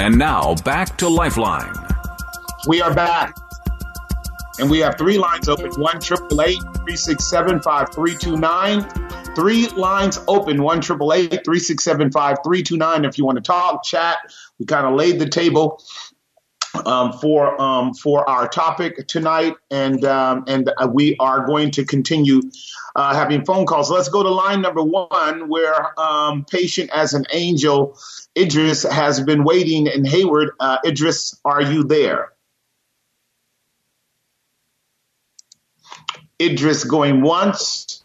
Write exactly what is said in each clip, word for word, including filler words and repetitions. And now, back to Lifeline. We are back. And we have three lines open. one eight eight eight, three six seven, five three two nine. Three lines open. one eight eight eight, three six seven, five three two nine. If you want to talk, chat. We kind of laid the table um, for um, for our topic tonight. And, um, and we are going to continue uh, having phone calls. Let's go to line number one, where um, patient as an angel Idris has been waiting in Hayward. Uh, Idris, are you there? Idris going once.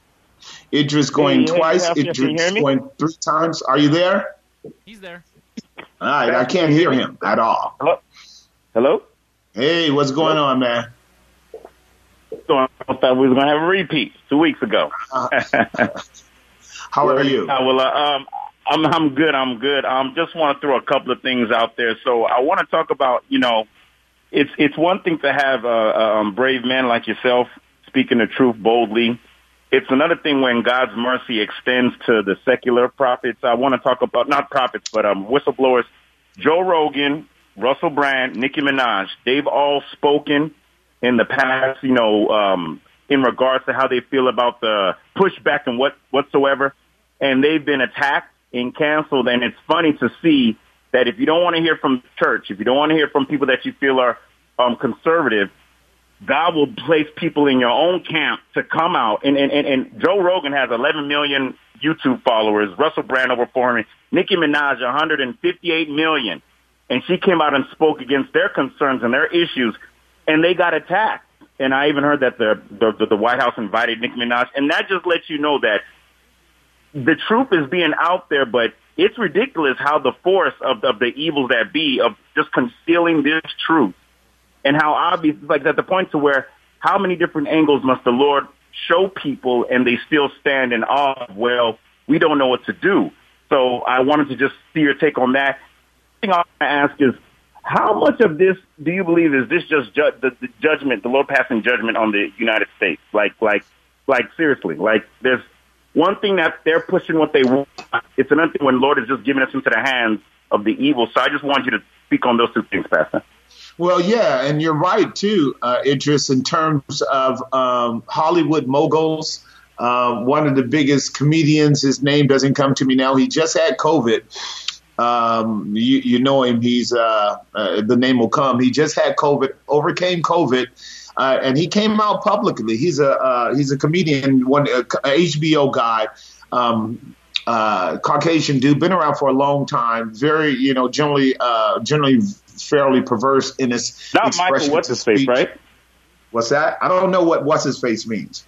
Idris going twice. Idris going three times. Are you there? He's there. All right. I can't hear him at all. Hello? Hello? Hey, what's going Hello? on, man? I thought we were going to have a repeat two weeks ago. uh, how are you? Uh, well, uh, um, I'm I'm good. I'm good. I um, just want to throw a couple of things out there. So I want to talk about, you know, it's it's one thing to have uh, um, brave men like yourself speaking the truth boldly. It's another thing when God's mercy extends to the secular prophets. I want to talk about not prophets, but um, whistleblowers. Joe Rogan, Russell Brand, Nicki Minaj. They've all spoken in the past, you know, um, in regards to how they feel about the pushback and what whatsoever, and they've been attacked and canceled. And it's funny to see that if you don't want to hear from church, if you don't want to hear from people that you feel are um, conservative, God will place people in your own camp to come out. And, and, and, and Joe Rogan has eleven million YouTube followers, Russell Brand over four hundred, Nicki Minaj one hundred fifty-eight million. And she came out and spoke against their concerns and their issues, and they got attacked. And I even heard that the, the, the White House invited Nicki Minaj. And that just lets you know that the truth is being out there, but it's ridiculous how the force of, of the evils that be of just concealing this truth, and how obvious, like at the point to where how many different angles must the Lord show people and they still stand in awe of, well, we don't know what to do. So I wanted to just see your take on that. The thing I want to ask is, how much of this do you believe is this just ju- the, the judgment, the Lord passing judgment on the United States? Like, like, like seriously, like there's, one thing that they're pushing what they want, it's another thing when the Lord is just giving us into the hands of the evil. So I just want you to speak on those two things, Pastor. Well, yeah, and you're right, too, uh, Idris, in terms of um, Hollywood moguls. Uh, one of the biggest comedians, his name doesn't come to me now. He just had COVID. Um, you, you know him. He's uh, uh, the name will come. He just had COVID, overcame COVID. Uh, and he came out publicly. He's a uh, he's a comedian, one uh, H B O guy, um, uh, Caucasian dude, been around for a long time. Very, you know, generally uh, generally fairly perverse in his expression. Not Michael what's his face, right? What's that? I don't know what what's his face means.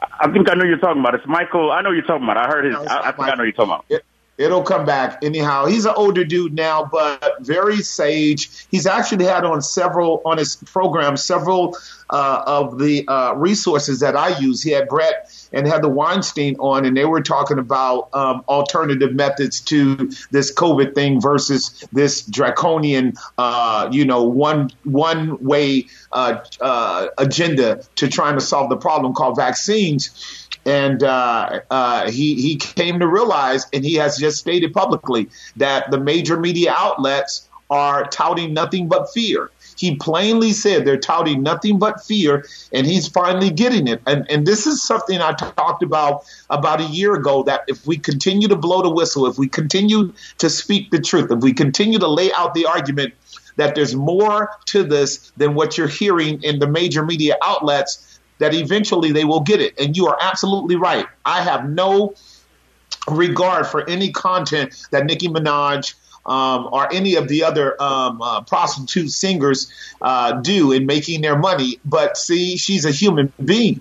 I think I know you're talking about. It's Michael. I know you're talking about. I heard his. I, I think Michael. I know you're talking about. It, it'll come back anyhow. He's an older dude now, but very sage. He's actually had on several on his program several. Uh, of the uh, resources that I use. He had Brett and had the Weinstein on, and they were talking about um, alternative methods to this COVID thing versus this draconian, uh, you know, one one way uh, uh, agenda to trying to solve the problem called vaccines. And uh, uh, he he came to realize, and he has just stated publicly, that the major media outlets are touting nothing but fear. He plainly said they're touting nothing but fear, and he's finally getting it. And and this is something I t- talked about about a year ago, that if we continue to blow the whistle, if we continue to speak the truth, if we continue to lay out the argument that there's more to this than what you're hearing in the major media outlets, that eventually they will get it. And you are absolutely right. I have no regard for any content that Nicki Minaj Um, or any of the other um, uh, prostitute singers uh, do in making their money. But see, she's a human being.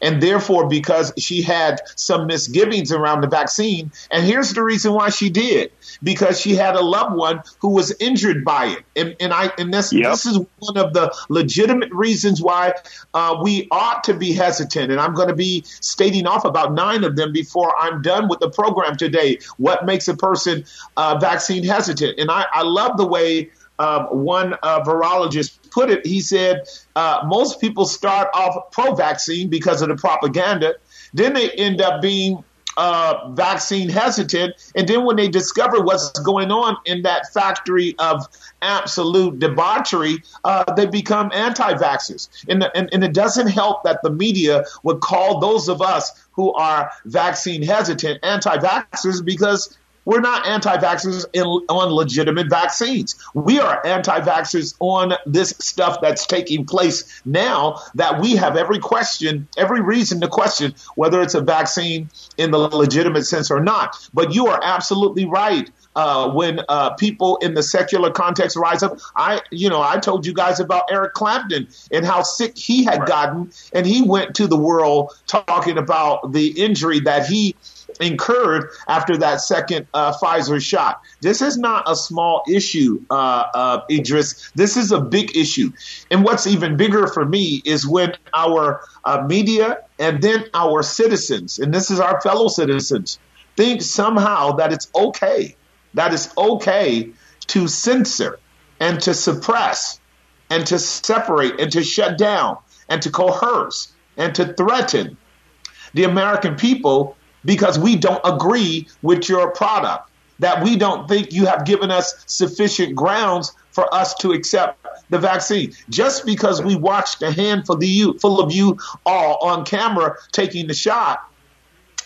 And therefore, because she had some misgivings around the vaccine. And here's the reason why she did, because she had a loved one who was injured by it. And, and I and this, yep. this is one of the legitimate reasons why uh, we ought to be hesitant. And I'm going to be stating off about nine of them before I'm done with the program today. What makes a person uh, vaccine hesitant? And I, I love the way Um, one uh, virologist put it. He said, uh, most people start off pro-vaccine because of the propaganda. Then they end up being uh, vaccine hesitant. And then when they discover what's going on in that factory of absolute debauchery, uh, they become anti-vaxxers. And, the, and, and it doesn't help that the media would call those of us who are vaccine hesitant anti-vaxxers, because we're not anti-vaxxers in, on legitimate vaccines. We are anti-vaxxers on this stuff that's taking place now, that we have every question, every reason to question whether it's a vaccine in the legitimate sense or not. But you are absolutely right. Uh, when uh, people in the secular context rise up, I, you know, I told you guys about Eric Clapton and how sick he had right. gotten, and he went to the world talking about the injury that he incurred after that second uh, Pfizer shot. This is not a small issue, uh, uh, Idris. This is a big issue. And what's even bigger for me is when our uh, media and then our citizens, and this is our fellow citizens, think somehow that it's okay, that it's okay to censor and to suppress and to separate and to shut down and to coerce and to threaten the American people because we don't agree with your product, that we don't think you have given us sufficient grounds for us to accept the vaccine. Just because we watched a handful of you all on camera taking the shot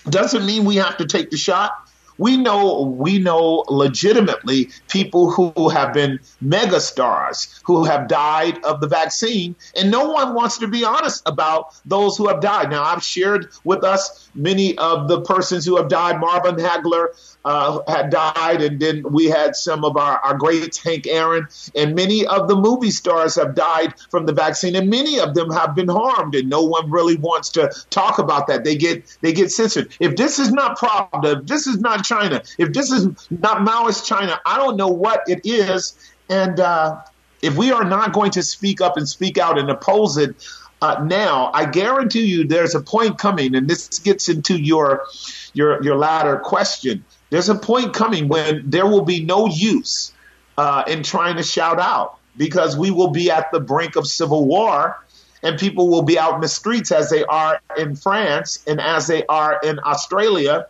doesn't mean we have to take the shot. We know we know legitimately people who have been megastars who have died of the vaccine, and no one wants to be honest about those who have died. Now, I've shared with us many of the persons who have died. Marvin Hagler uh, had died, and then we had some of our, our greats, Hank Aaron, and many of the movie stars have died from the vaccine, and many of them have been harmed, and no one really wants to talk about that. They get they get censored. If this is not Pravda, if this is not China, if this is not Maoist China, I don't know what it is. And uh, if we are not going to speak up and speak out and oppose it uh, now, I guarantee you there's a point coming, and this gets into your your your latter question. There's a point coming when there will be no use uh, in trying to shout out, because we will be at the brink of civil war. And people will be out in the streets as they are in France and as they are in Australia.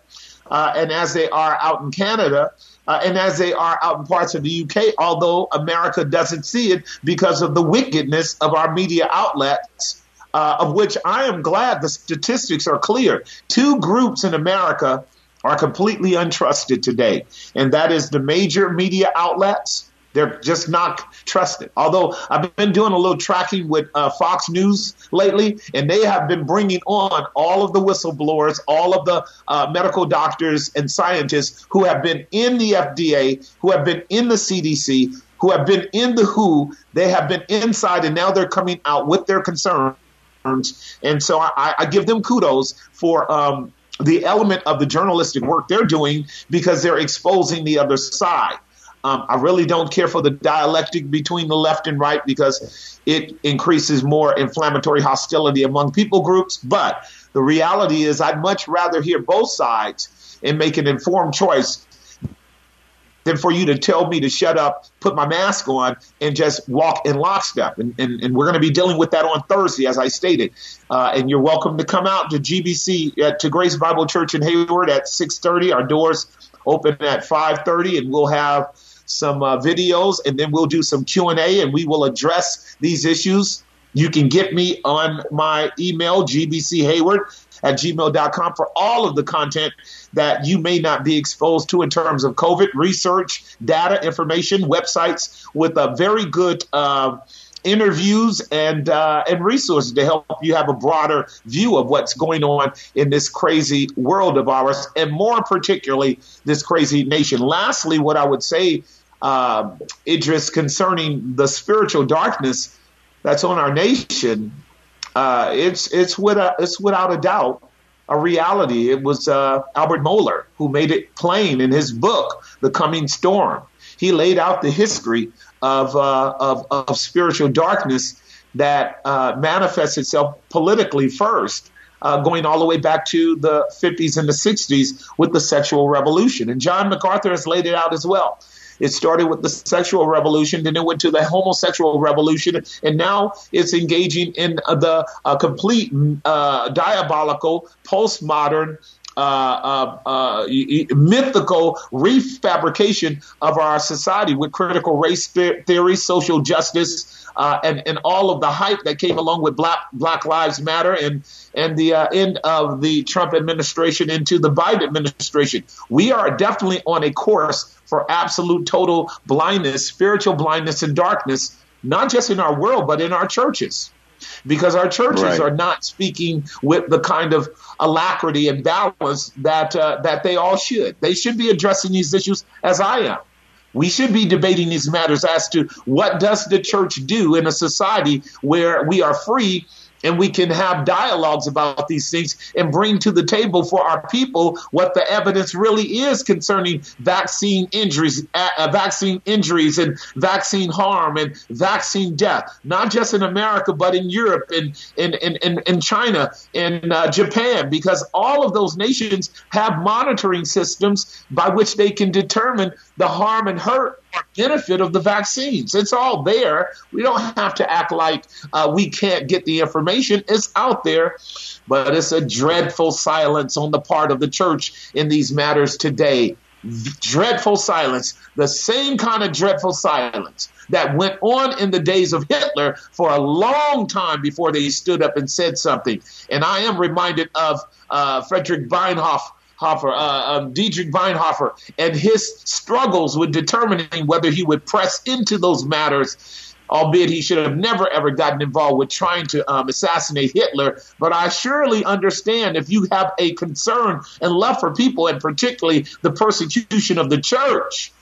Uh, and as they are out in Canada, uh, and as they are out in parts of the U K, although America doesn't see it because of the wickedness of our media outlets, uh, of which I am glad the statistics are clear. Two groups in America are completely untrusted today, and that is the major media outlets. They're just not trusted. Although I've been doing a little tracking with uh, Fox News lately, and they have been bringing on all of the whistleblowers, all of the uh, medical doctors and scientists who have been in the F D A, who have been in the C D C, who have been in the W H O. They have been inside, and now they're coming out with their concerns. And so I, I give them kudos for um, the element of the journalistic work they're doing, because they're exposing the other side. Um, I really don't care for the dialectic between the left and right, because it increases more inflammatory hostility among people groups. But the reality is I'd much rather hear both sides and make an informed choice than for you to tell me to shut up, put my mask on, and just walk in lockstep. And, and, and we're going to be dealing with that on Thursday, as I stated. Uh, and you're welcome to come out to G B C, uh, to Grace Bible Church in Hayward at six thirty. Our doors open at five thirty, and we'll have some uh, videos, and then we'll do some Q and A, and we will address these issues. You can get me on my email, G B C Hayward at gmail dot com, for all of the content that you may not be exposed to in terms of COVID research, data, information, websites with a very good uh, interviews and uh, and resources to help you have a broader view of what's going on in this crazy world of ours, and more particularly this crazy nation. Lastly, what I would say, uh, Idris, concerning the spiritual darkness that's on our nation, Uh, it's it's without it's without a doubt a reality. It was uh, Albert Mohler who made it plain in his book, The Coming Storm. He laid out the history of uh, of, of spiritual darkness that uh, manifests itself politically first, uh, going all the way back to the fifties and the sixties with the sexual revolution. And John MacArthur has laid it out as well. It started with the sexual revolution, then it went to the homosexual revolution, and now it's engaging in the uh, complete uh, diabolical, postmodern, uh, uh, uh, mythical refabrication of our society with critical race th- theory, social justice, uh, and, and all of the hype that came along with Black, Black Lives Matter and, and the uh, end of the Trump administration into the Biden administration. We are definitely on a course for absolute total blindness, spiritual blindness and darkness, not just in our world, but in our churches, because our churches right. are not speaking with the kind of alacrity and balance that uh, that they all should. They should be addressing these issues as I am. We should be debating these matters as to what does the church do in a society where we are free and we can have dialogues about these things and bring to the table for our people what the evidence really is concerning vaccine injuries, uh, vaccine injuries and vaccine harm and vaccine death, not just in America, but in Europe and in and, and, and China and uh, Japan, because all of those nations have monitoring systems by which they can determine the harm and hurt or benefit of the vaccines. It's all there. We don't have to act like uh, we can't get the information. It's out there, but it's a dreadful silence on the part of the church in these matters today. Dreadful silence, the same kind of dreadful silence that went on in the days of Hitler for a long time before they stood up and said something. And I am reminded of uh, Friedrich Bonhoeffer, Hofer, uh, um, Dietrich Weinhofer, and his struggles with determining whether he would press into those matters, albeit he should have never, ever gotten involved with trying to um, assassinate Hitler. But I surely understand if you have a concern and love for people, and particularly the persecution of the church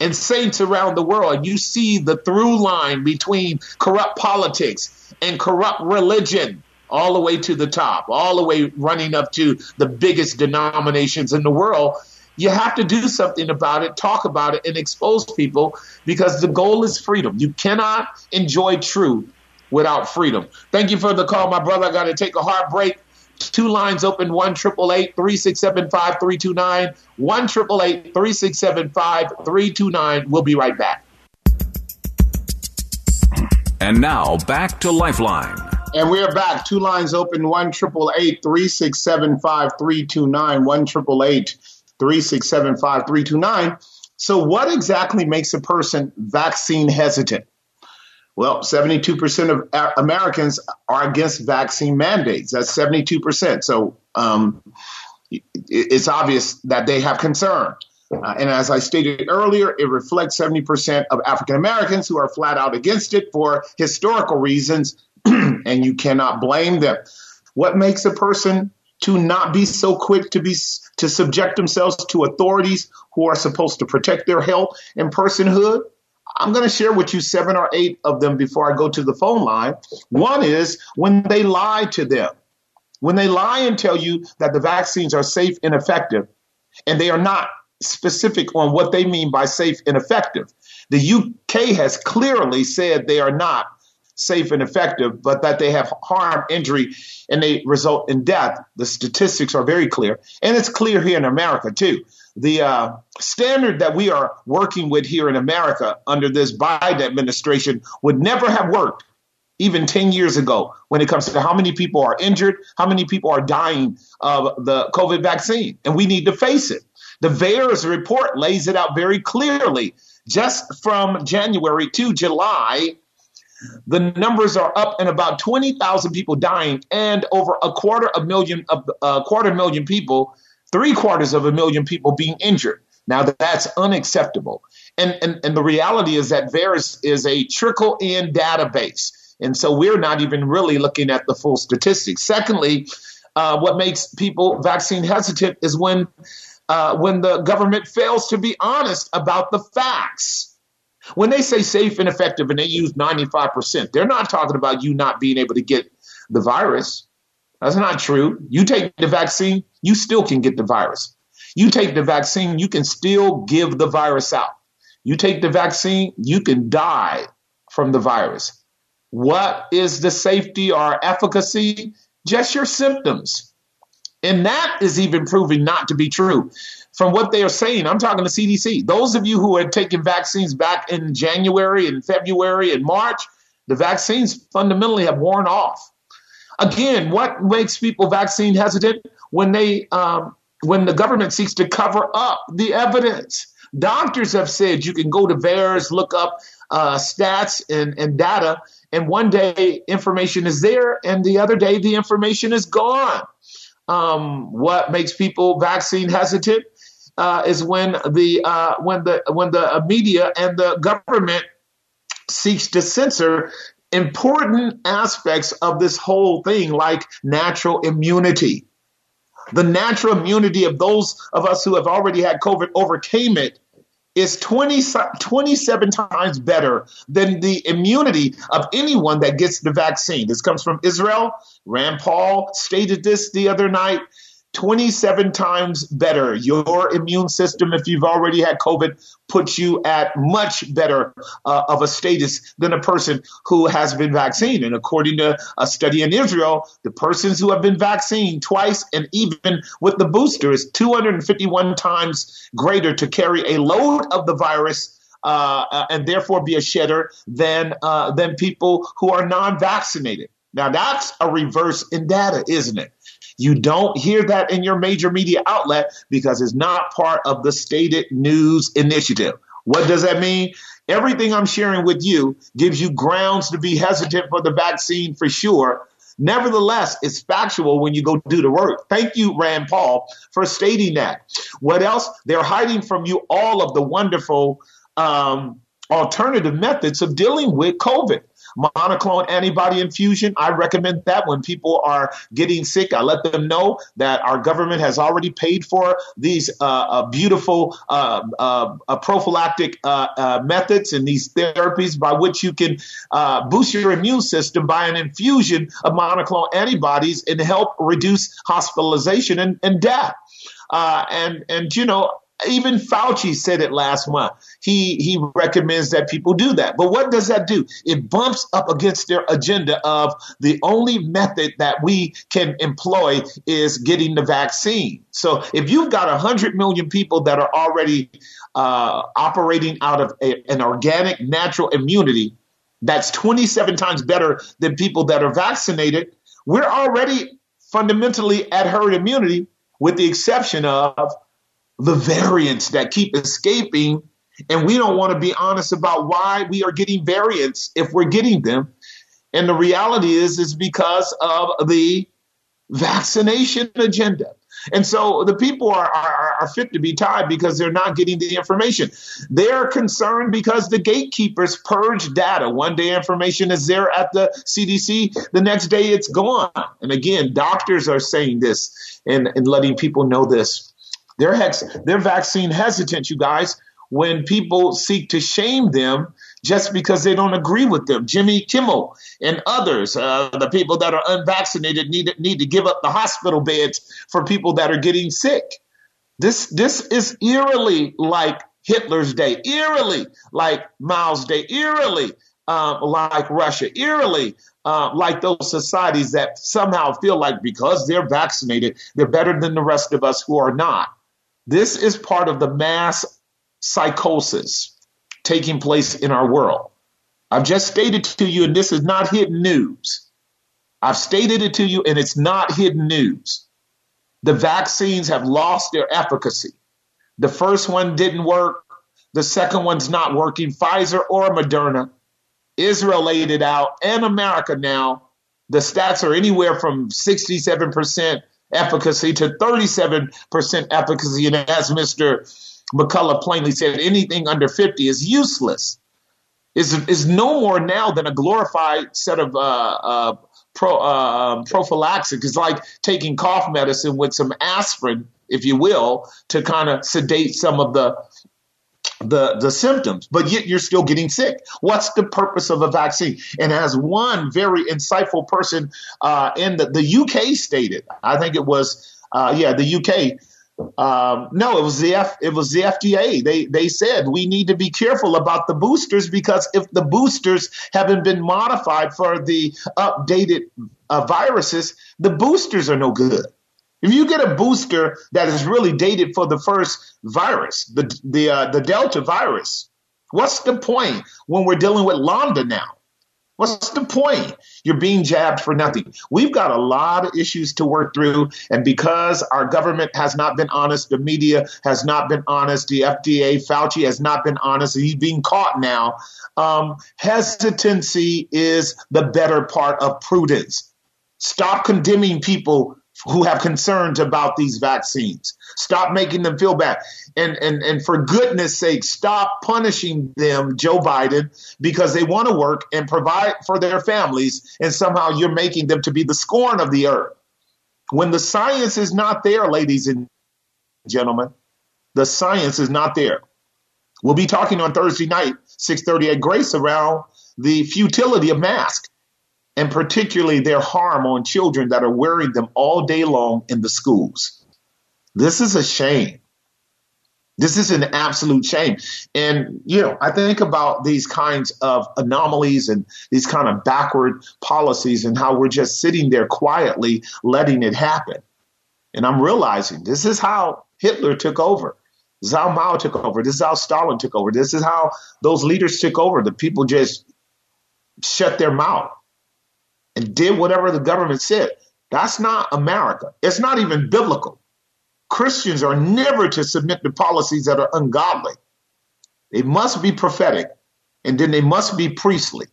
and saints around the world, you see the through line between corrupt politics and corrupt religion, all the way to the top, all the way running up to the biggest denominations in the world. You have to do something about it, talk about it, and expose people, because the goal is freedom. You cannot enjoy truth without freedom. Thank you for the call, my brother. I got to take a hard break. Two lines open, one triple eight three six seven five three two nine, one triple eight three six seven five three two nine. We'll be right back. And now back to Lifeline. And we're back. Two lines open, one triple eight three six seven five three two nine, one triple eight three six seven five three two nine. So what exactly makes a person vaccine hesitant? Well, seventy-two percent of Americans are against vaccine mandates. That's seventy-two percent. So um, it's obvious that they have concern. Uh, and as I stated earlier, it reflects seventy percent of African Americans who are flat out against it for historical reasons, and you cannot blame them. What makes a person to not be so quick to be to subject themselves to authorities who are supposed to protect their health and personhood? I'm going to share with you seven or eight of them before I go to the phone line. One is when they lie to them. When they lie and tell you that the vaccines are safe and effective, and they are not specific on what they mean by safe and effective. The U K has clearly said they are not safe and effective, but that they have harm, injury, and they result in death. The statistics are very clear. And it's clear here in America, too. The uh, standard that we are working with here in America under this Biden administration would never have worked even ten years ago when it comes to how many people are injured, how many people are dying of the COVID vaccine. And we need to face it. The VAERS report lays it out very clearly. Just from January to July, the numbers are up and about twenty thousand people dying, and over a quarter of million, of a quarter million people, three quarters of a million people being injured. Now that's unacceptable. And and, and the reality is that VAERS is a trickle-in database, and so we're not even really looking at the full statistics. Secondly, uh, what makes people vaccine hesitant is when uh, when the government fails to be honest about the facts. When they say safe and effective and they use ninety-five percent, they're not talking about you not being able to get the virus. That's not true. You take the vaccine, you still can get the virus. You take the vaccine, you can still give the virus out. You take the vaccine, you can die from the virus. What is the safety or efficacy? Just your symptoms. And that is even proven not to be true. From what they are saying, I'm talking to C D C. Those of you who had taken vaccines back in January and February and March, the vaccines fundamentally have worn off. Again, what makes people vaccine hesitant? When they, um, when the government seeks to cover up the evidence. Doctors have said you can go to VAERS, look up uh, stats and, and data, and one day information is there, and the other day the information is gone. Um, what makes people vaccine hesitant uh, is when the uh, when the when the media and the government seeks to censor important aspects of this whole thing, like natural immunity. The natural immunity of those of us who have already had COVID overcame it is twenty, twenty-seven times better than the immunity of anyone that gets the vaccine. This comes from Israel. Rand Paul stated this the other night. twenty-seven times better. Your immune system, if you've already had COVID, puts you at much better uh, of a status than a person who has been vaccinated. And according to a study in Israel, the persons who have been vaccinated twice and even with the booster is two hundred fifty-one times greater to carry a load of the virus uh, and therefore be a shedder than, uh, than people who are non-vaccinated. Now, that's a reverse in data, isn't it? You don't hear that in your major media outlet because it's not part of the stated news initiative. What does that mean? Everything I'm sharing with you gives you grounds to be hesitant for the vaccine for sure. Nevertheless, it's factual when you go do the work. Thank you, Rand Paul, for stating that. What else? They're hiding from you all of the wonderful um, alternative methods of dealing with COVID. Monoclonal antibody infusion, I recommend that when people are getting sick. I let them know that our government has already paid for these uh, uh, beautiful uh, uh, uh, prophylactic uh, uh, methods and these therapies by which you can uh, boost your immune system by an infusion of monoclonal antibodies and help reduce hospitalization and, and death. Uh, and, and, you know, even Fauci said it last month. He he recommends that people do that. But what does that do? It bumps up against their agenda of the only method that we can employ is getting the vaccine. So if you've got one hundred million people that are already uh, operating out of a, an organic natural immunity, that's twenty-seven times better than people that are vaccinated. We're already fundamentally at herd immunity with the exception of the variants that keep escaping, and we don't want to be honest about why we are getting variants if we're getting them. And the reality is, is because of the vaccination agenda. And so the people are, are, are fit to be tied because they're not getting the information. They're concerned because the gatekeepers purge data. One day information is there at the C D C. The next day it's gone. And again, doctors are saying this and, and letting people know this. They're, hex- they're vaccine hesitant, you guys, when people seek to shame them just because they don't agree with them. Jimmy Kimmel and others, uh, the people that are unvaccinated need, need to give up the hospital beds for people that are getting sick. This, this is eerily like Hitler's day, eerily like Mao's day, eerily uh, like Russia, eerily Uh, like those societies that somehow feel like because they're vaccinated, they're better than the rest of us who are not. This is part of the mass psychosis taking place in our world. I've just stated to you, and this is not hidden news. I've stated it to you, and it's not hidden news. The vaccines have lost their efficacy. The first one didn't work. The second one's not working. Pfizer or Moderna. Israel laid it out, and America now, the stats are anywhere from sixty-seven percent efficacy to thirty-seven percent efficacy. And as Mister McCullough plainly said, anything under fifty is useless. It's, it's no more now than a glorified set of uh, uh, pro, uh, prophylaxis. It's like taking cough medicine with some aspirin, if you will, to kind of sedate some of the the, the symptoms, but yet you're still getting sick. What's the purpose of a vaccine? And as one very insightful person uh, in the, the U K stated, I think it was, uh, yeah, the U K. Um, no, it was the F, it was the F D A. They they said we need to be careful about the boosters because if the boosters haven't been modified for the updated uh, viruses, the boosters are no good. If you get a booster that is really dated for the first virus, the the uh, the Delta virus, what's the point when we're dealing with Lambda now? What's the point? You're being jabbed for nothing. We've got a lot of issues to work through. And because our government has not been honest, the media has not been honest, the F D A, Fauci has not been honest. He's being caught now. Um, hesitancy is the better part of prudence. Stop condemning people who have concerns about these vaccines. Stop making them feel bad. And, and, and for goodness sake, stop punishing them, Joe Biden, because they want to work and provide for their families. And somehow you're making them to be the scorn of the earth. When the science is not there, ladies and gentlemen, the science is not there. We'll be talking on Thursday night, six thirty at Grace, around the futility of masks, and particularly their harm on children that are wearing them all day long in the schools. This is a shame. This is an absolute shame. And, you know, I think about these kinds of anomalies and these kind of backward policies and how we're just sitting there quietly letting it happen. And I'm realizing this is how Hitler took over. This is how Mao took over. This is how Stalin took over. This is how those leaders took over. The people just shut their mouth and did whatever the government said. That's not America. It's not even biblical. Christians are never to submit to policies that are ungodly. They must be prophetic, and then they must be priestly.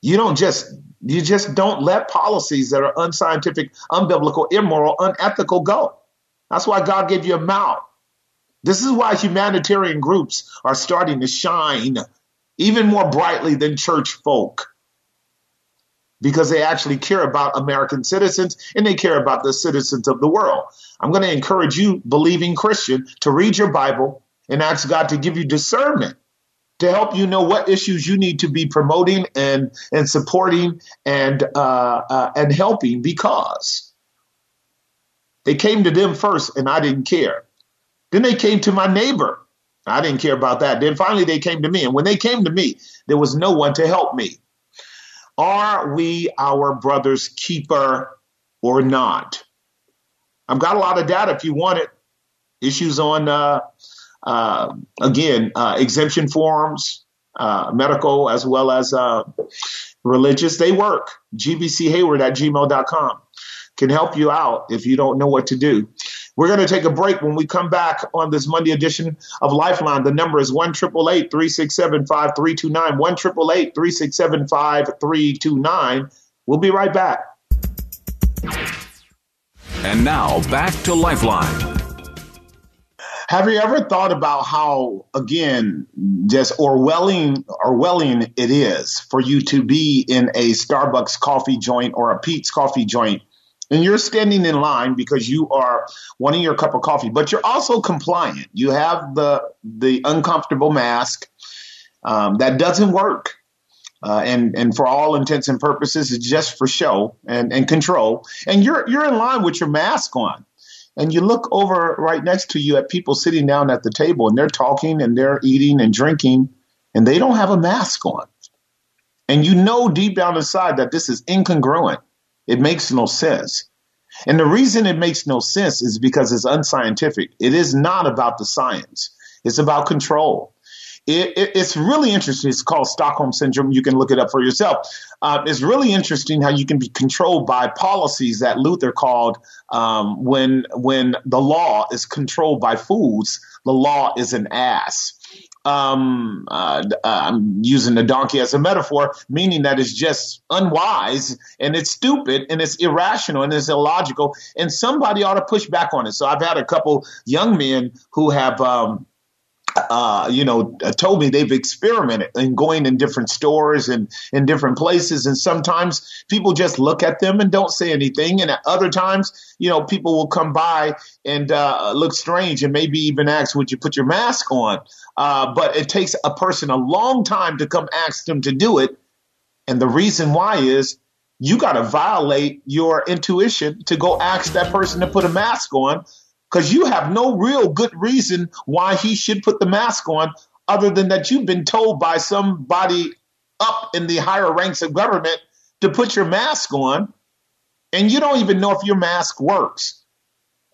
You don't just you just don't let policies that are unscientific, unbiblical, immoral, unethical go. That's why God gave you a mouth. This is why humanitarian groups are starting to shine even more brightly than church folk, because they actually care about American citizens and they care about the citizens of the world. I'm going to encourage you, believing Christian, to read your Bible and ask God to give you discernment to help you know what issues you need to be promoting and, and supporting and, uh, uh, and helping, because they came to them first and I didn't care. Then they came to my neighbor. I didn't care about that. Then finally they came to me. And when they came to me, there was no one to help me. Are we our brother's keeper or not? I've got a lot of data if you want it. Issues on, uh, uh, again, uh, exemption forms, uh, medical as well as uh, religious. They work. G B C Hayward at gmail dot com can help you out if you don't know what to do. We're going to take a break. When we come back on this Monday edition of Lifeline, the number is one eight eight eight, three six seven, five three two nine, one eight eight eight, three six seven, five three two nine. We'll be right back. And now back to Lifeline. Have you ever thought about how, again, just Orwellian, Orwellian it is for you to be in a Starbucks coffee joint or a Pete's coffee joint, and you're standing in line because you are wanting your cup of coffee, but you're also compliant. You have the the uncomfortable mask um, that doesn't work. Uh, and, and for all intents and purposes, it's just for show and, and control. And you're you're in line with your mask on. And you look over right next to you at people sitting down at the table, and they're talking and they're eating and drinking, and they don't have a mask on. And you know deep down inside that this is incongruent. It makes no sense. And the reason it makes no sense is because it's unscientific. It is not about the science. It's about control. It, it, it's really interesting. It's called Stockholm Syndrome. You can look it up for yourself. Uh, it's really interesting how you can be controlled by policies that Luther called um, when, when the law is controlled by fools, the law is an ass. Um, uh, I'm using the donkey as a metaphor, meaning that it's just unwise and it's stupid and it's irrational and it's illogical, and somebody ought to push back on it. So I've had a couple young men who have um, uh, you know, told me they've experimented in going in different stores and in different places. And sometimes people just look at them and don't say anything. And at other times, you know, people will come by and uh, look strange and maybe even ask, would you put your mask on? Uh, but it takes a person a long time to come ask them to do it. And the reason why is you got to violate your intuition to go ask that person to put a mask on, because you have no real good reason why he should put the mask on other than that you've been told by somebody up in the higher ranks of government to put your mask on, and you don't even know if your mask works.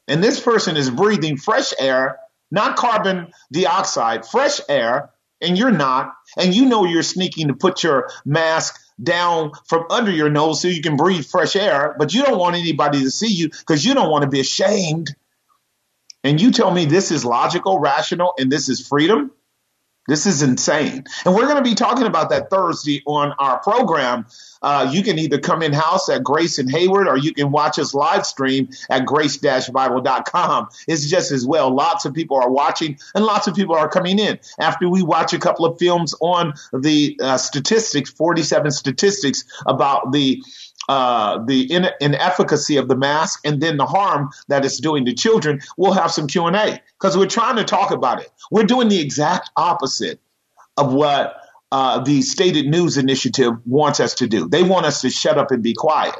And this person is breathing fresh air, not carbon dioxide, fresh air, and you're not, and you know you're sneaking to put your mask down from under your nose so you can breathe fresh air, but you don't want anybody to see you because you don't want to be ashamed. And you tell me this is logical, rational, and this is freedom? This is insane. And we're going to be talking about that Thursday on our program. Uh, you can either come in-house at Grace and Hayward, or you can watch us live stream at grace dash bible dot com. It's just as well. Lots of people are watching, and lots of people are coming in. After we watch a couple of films on the uh, statistics, forty-seven statistics about the Uh, the in- inefficacy of the mask and then the harm that it's doing to children, we'll have some Q and A because we're trying to talk about it. We're doing the exact opposite of what uh, the Stated News Initiative wants us to do. They want us to shut up and be quiet.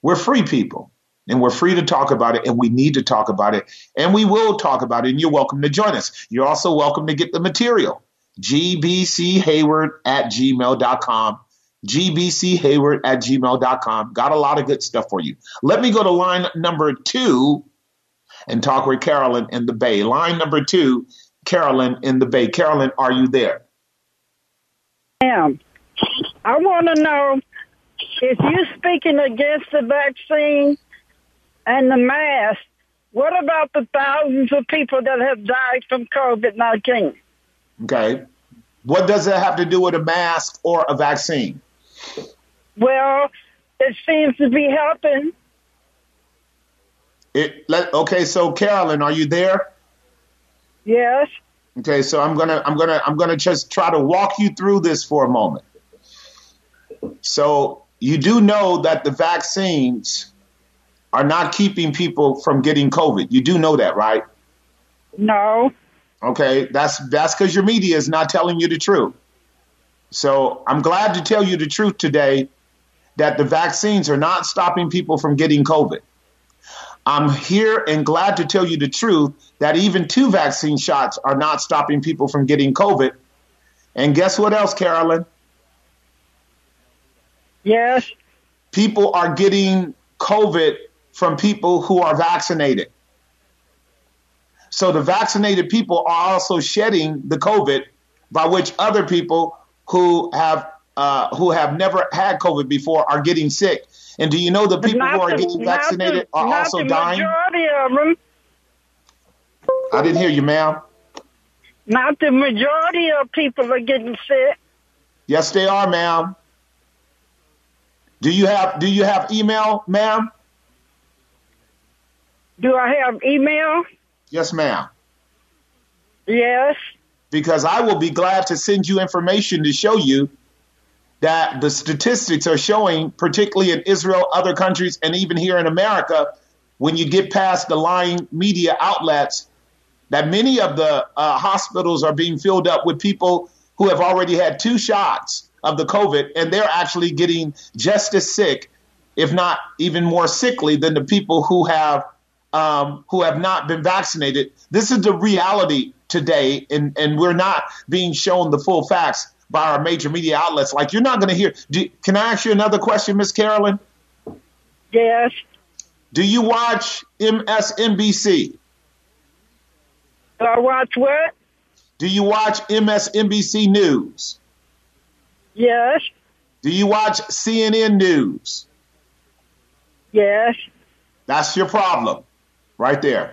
We're free people, and we're free to talk about it, and we need to talk about it, and we will talk about it, and you're welcome to join us. You're also welcome to get the material, G B C Hayward at gmail dot com. G B C Hayward at gmail dot com. Got a lot of good stuff for you. Let me go to line number two and talk with Carolyn in the Bay. Line number two, Carolyn in the Bay. Carolyn, are you there? I am. I want to know if you're speaking against the vaccine and the mask, what about the thousands of people that have died from COVID nineteen? Okay. What does that have to do with a mask or a vaccine? Well, it seems to be helping. It let, okay, so Carolyn, are you there? Yes. Okay, so I'm gonna, I'm gonna, I'm gonna just try to walk you through this for a moment. So you do know that the vaccines are not keeping people from getting COVID. You do know that, right? No. Okay, that's that's because your media is not telling you the truth. So I'm glad to tell you the truth today that the vaccines are not stopping people from getting COVID. I'm here and glad to tell you the truth that even two vaccine shots are not stopping people from getting COVID. And guess what else, Carolyn? Yes. People are getting COVID from people who are vaccinated. So the vaccinated people are also shedding the COVID, by which other people who have uh, who have never had COVID before are getting sick. And do you know the people who are getting vaccinated are also dying? Not the majority of them. I didn't hear you, ma'am. Not the majority of people are getting sick. Yes, they are, ma'am. Do you have do you have email, ma'am? Do I have email? Yes, ma'am. Yes. Because I will be glad to send you information to show you that the statistics are showing, particularly in Israel, other countries, and even here in America, when you get past the lying media outlets, that many of the uh, hospitals are being filled up with people who have already had two shots of the COVID, and they're actually getting just as sick, if not even more sickly, than the people who have Um, who have not been vaccinated. This is the reality today, and, and we're not being shown the full facts by our major media outlets. Like, you're not going to hear. Do, can I ask you another question, Miss Carolyn? Yes. Do you watch M S N B C? Do I watch what? Do you watch M S N B C News? Yes. Do you watch C N N News? Yes. That's your problem. Right there.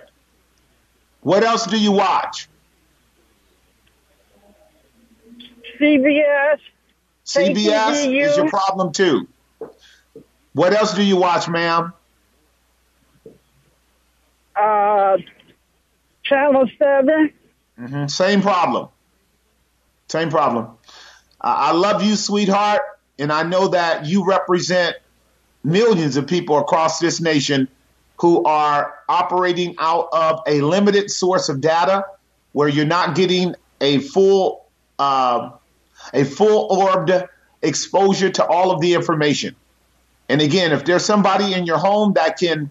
What else do you watch? C B S. C B S is your problem too. What else do you watch, ma'am? Uh, Channel seven. Mm-hmm. Same problem. Same problem. Uh, I love you, sweetheart. And I know that you represent millions of people across this nation who are operating out of a limited source of data where you're not getting a full uh, a full-orbed exposure to all of the information. And again, if there's somebody in your home that can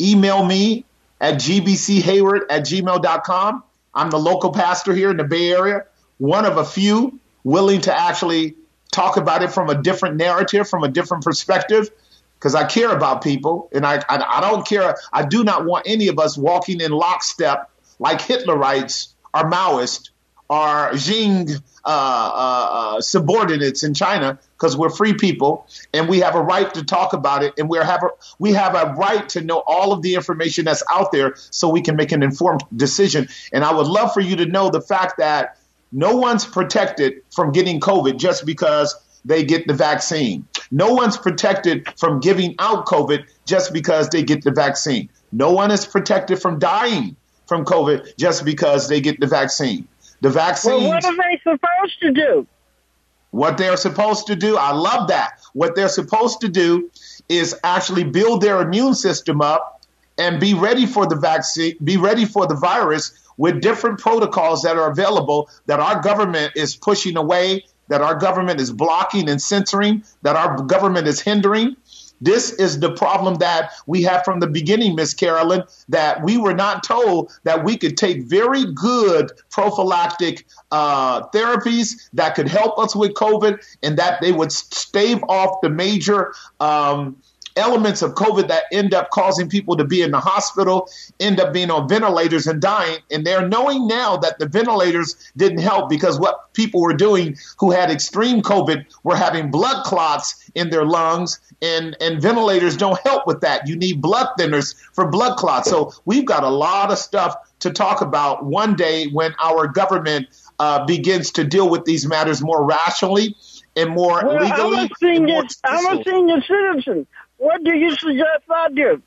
email me at G B C Hayward at gmail dot com, I'm the local pastor here in the Bay Area, one of a few willing to actually talk about it from a different narrative, from a different perspective, because I care about people. And I, I, I don't care. I do not want any of us walking in lockstep like Hitlerites or Maoists or Xing uh, uh, subordinates in China, because we're free people and we have a right to talk about it. And we have a, we have a right to know all of the information that's out there so we can make an informed decision. And I would love for you to know the fact that no one's protected from getting COVID just because they get the vaccine. No one's protected from giving out COVID just because they get the vaccine. No one is protected from dying from COVID just because they get the vaccine. The vaccines. Well, what are they supposed to do? What they're supposed to do, I love that. What they're supposed to do is actually build their immune system up and be ready for the vaccine, be ready for the virus with different protocols that are available that our government is pushing away, that our government is blocking and censoring, that our government is hindering. This is the problem that we have from the beginning, Miss Carolyn, that we were not told that we could take very good prophylactic uh, therapies that could help us with COVID and that they would stave off the major um elements of COVID that end up causing people to be in the hospital, end up being on ventilators and dying. And they're knowing now that the ventilators didn't help because what people were doing who had extreme COVID were having blood clots in their lungs, and, and ventilators don't help with that. You need blood thinners for blood clots. So we've got a lot of stuff to talk about one day when our government uh, begins to deal with these matters more rationally and more well, legally. I'm a senior, I'm a senior citizen. What do you suggest I do?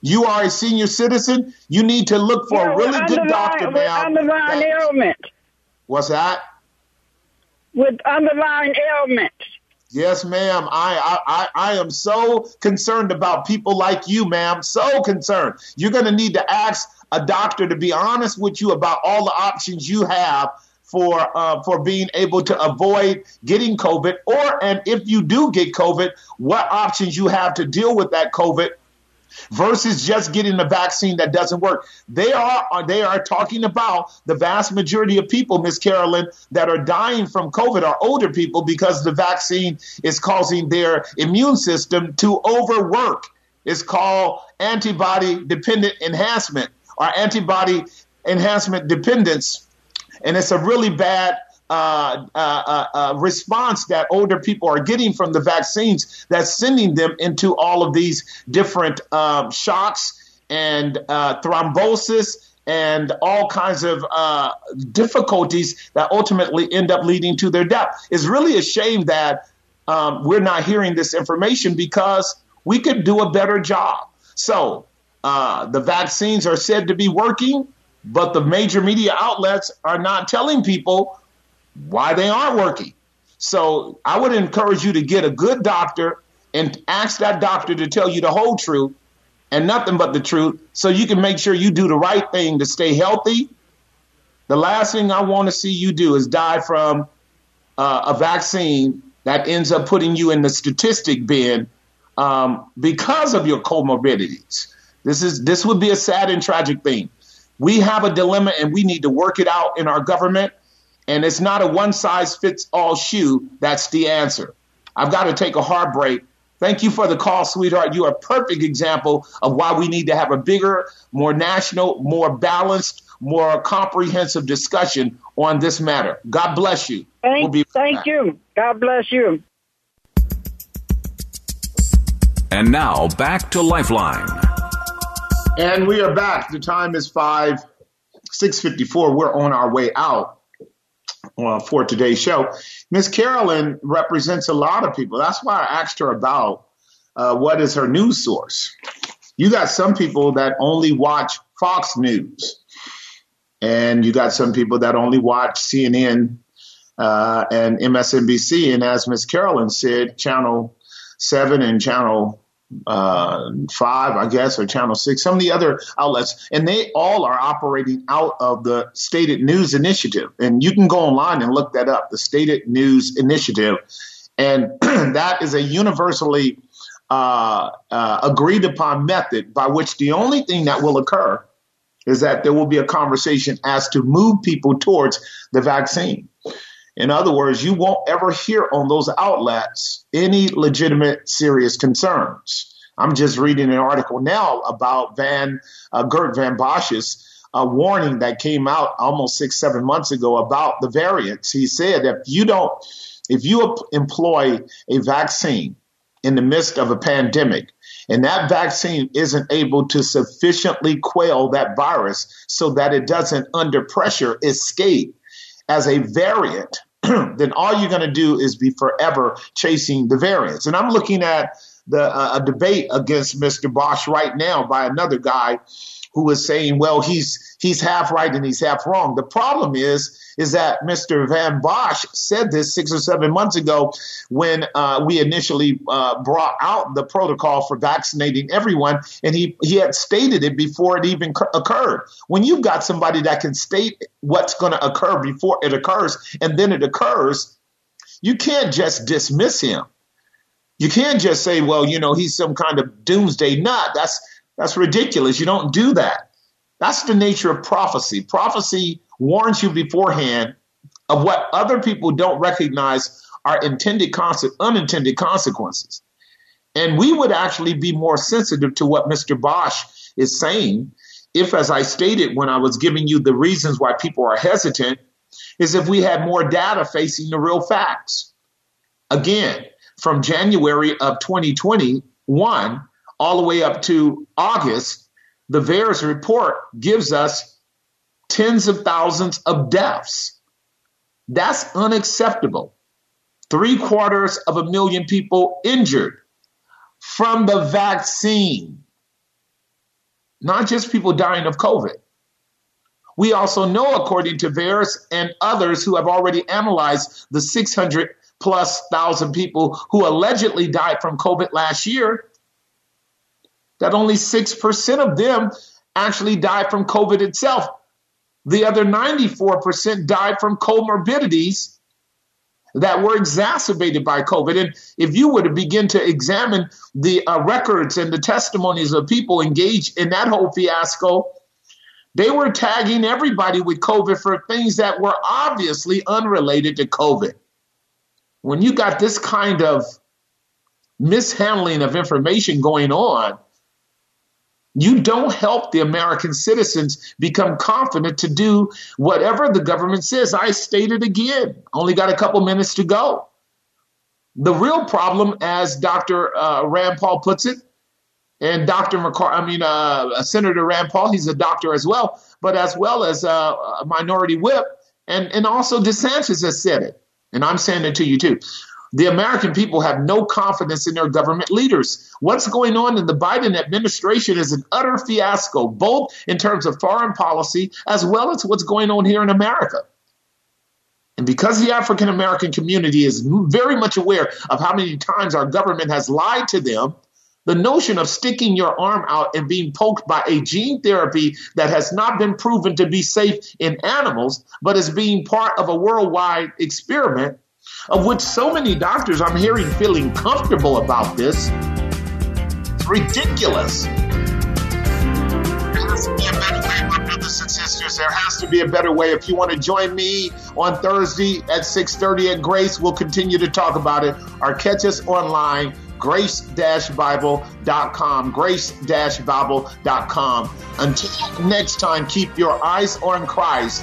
You are a senior citizen. You need to look for yeah, a really good doctor, ma'am. With underlying that, ailment. What's that? With underlying ailment. Yes, ma'am. I, I, I, I am so concerned about people like you, ma'am. So concerned. You're going to need to ask a doctor to be honest with you about all the options you have for uh, for being able to avoid getting COVID, or and if you do get COVID, what options you have to deal with that COVID versus just getting a vaccine that doesn't work. They are they are talking about the vast majority of people, Miss Carolyn, that are dying from COVID are older people because the vaccine is causing their immune system to overwork. It's called antibody-dependent enhancement or antibody enhancement dependence. And it's a really bad uh, uh, uh, response that older people are getting from the vaccines that's sending them into all of these different um, shocks and uh, thrombosis and all kinds of uh, difficulties that ultimately end up leading to their death. It's really a shame that um, we're not hearing this information because we could do a better job. So uh, the vaccines are said to be working, but the major media outlets are not telling people why they aren't working. So I would encourage you to get a good doctor and ask that doctor to tell you the whole truth and nothing but the truth so you can make sure you do the right thing to stay healthy. The last thing I want to see you do is die from uh, a vaccine that ends up putting you in the statistic bin um, because of your comorbidities. This is this would be a sad and tragic thing. We have a dilemma and we need to work it out in our government. And it's not a one size fits all shoe. That's the answer. I've got to take a hard break. Thank you for the call, sweetheart. You are a perfect example of why we need to have a bigger, more national, more balanced, more comprehensive discussion on this matter. God bless you. Thank, we'll be thank back. you. God bless you. And now back to Lifeline. And we are back. The time is five, six fifty-four. We're on our way out uh, for today's show. Miss Carolyn represents a lot of people. That's why I asked her about uh, what is her news source. You got some people that only watch Fox News. And you got some people that only watch C N N uh, and M S N B C. And as Miss Carolyn said, Channel seven and Channel uh, five, I guess, or Channel six, some of the other outlets. And they all are operating out of the Stated News Initiative. And you can go online and look that up, the Stated News Initiative. And that is a universally uh, uh, agreed upon method by which the only thing that will occur is that there will be a conversation as to move people towards the vaccine. In other words, you won't ever hear on those outlets any legitimate, serious concerns. I'm just reading an article now about Van uh, Geert Vanden Bosche's uh, warning that came out almost six, seven months ago about the variants. He said that if you don't, if you employ a vaccine in the midst of a pandemic, and that vaccine isn't able to sufficiently quell that virus so that it doesn't, under pressure, escape as a variant, then all you're going to do is be forever chasing the variants. And I'm looking at the uh, a debate against Mister Bosch right now by another guy who is saying, well, he's he's half right and he's half wrong. The problem is, is that Mister Vanden Bossche said this six or seven months ago when uh, we initially uh, brought out the protocol for vaccinating everyone, and he, he had stated it before it even occurred. When you've got somebody that can state what's going to occur before it occurs, and then it occurs, you can't just dismiss him. You can't just say, well, you know, he's some kind of doomsday nut. That's That's ridiculous. You don't do that. That's the nature of prophecy. Prophecy warns you beforehand of what other people don't recognize are intended conse- unintended consequences. And we would actually be more sensitive to what Mister Bosch is saying if, as I stated when I was giving you the reasons why people are hesitant, is if we had more data facing the real facts. Again, from January of twenty twenty-one, all the way up to August, the VAERS report gives us tens of thousands of deaths. That's unacceptable. Three quarters of a million people injured from the vaccine. Not just people dying of COVID. We also know, according to VAERS and others who have already analyzed the six hundred plus thousand people who allegedly died from COVID last year, that only six percent of them actually died from COVID itself. The other ninety-four percent died from comorbidities that were exacerbated by COVID. And if you were to begin to examine the uh, records and the testimonies of people engaged in that whole fiasco, they were tagging everybody with COVID for things that were obviously unrelated to COVID. When you got this kind of mishandling of information going on, you don't help the American citizens become confident to do whatever the government says. I state it again. Only got a couple minutes to go. The real problem, as Doctor Uh, Rand Paul puts it, and Doctor McCar- I mean, uh, Senator Rand Paul, he's a doctor as well, but as well as uh, a minority whip, and, and also DeSantis has said it, and I'm saying it to you too. The American people have no confidence in their government leaders. What's going on in the Biden administration is an utter fiasco, both in terms of foreign policy as well as what's going on here in America. And because the African American community is very much aware of how many times our government has lied to them, the notion of sticking your arm out and being poked by a gene therapy that has not been proven to be safe in animals, but is being part of a worldwide experiment, of which so many doctors I'm hearing feeling comfortable about this. It's ridiculous. There has to be a better way, my brothers and sisters. There has to be a better way. If you want to join me on Thursday at six thirty at Grace, we'll continue to talk about it. Or catch us online, grace dash bible dot com, grace dash bible dot com. Until next time, keep your eyes on Christ.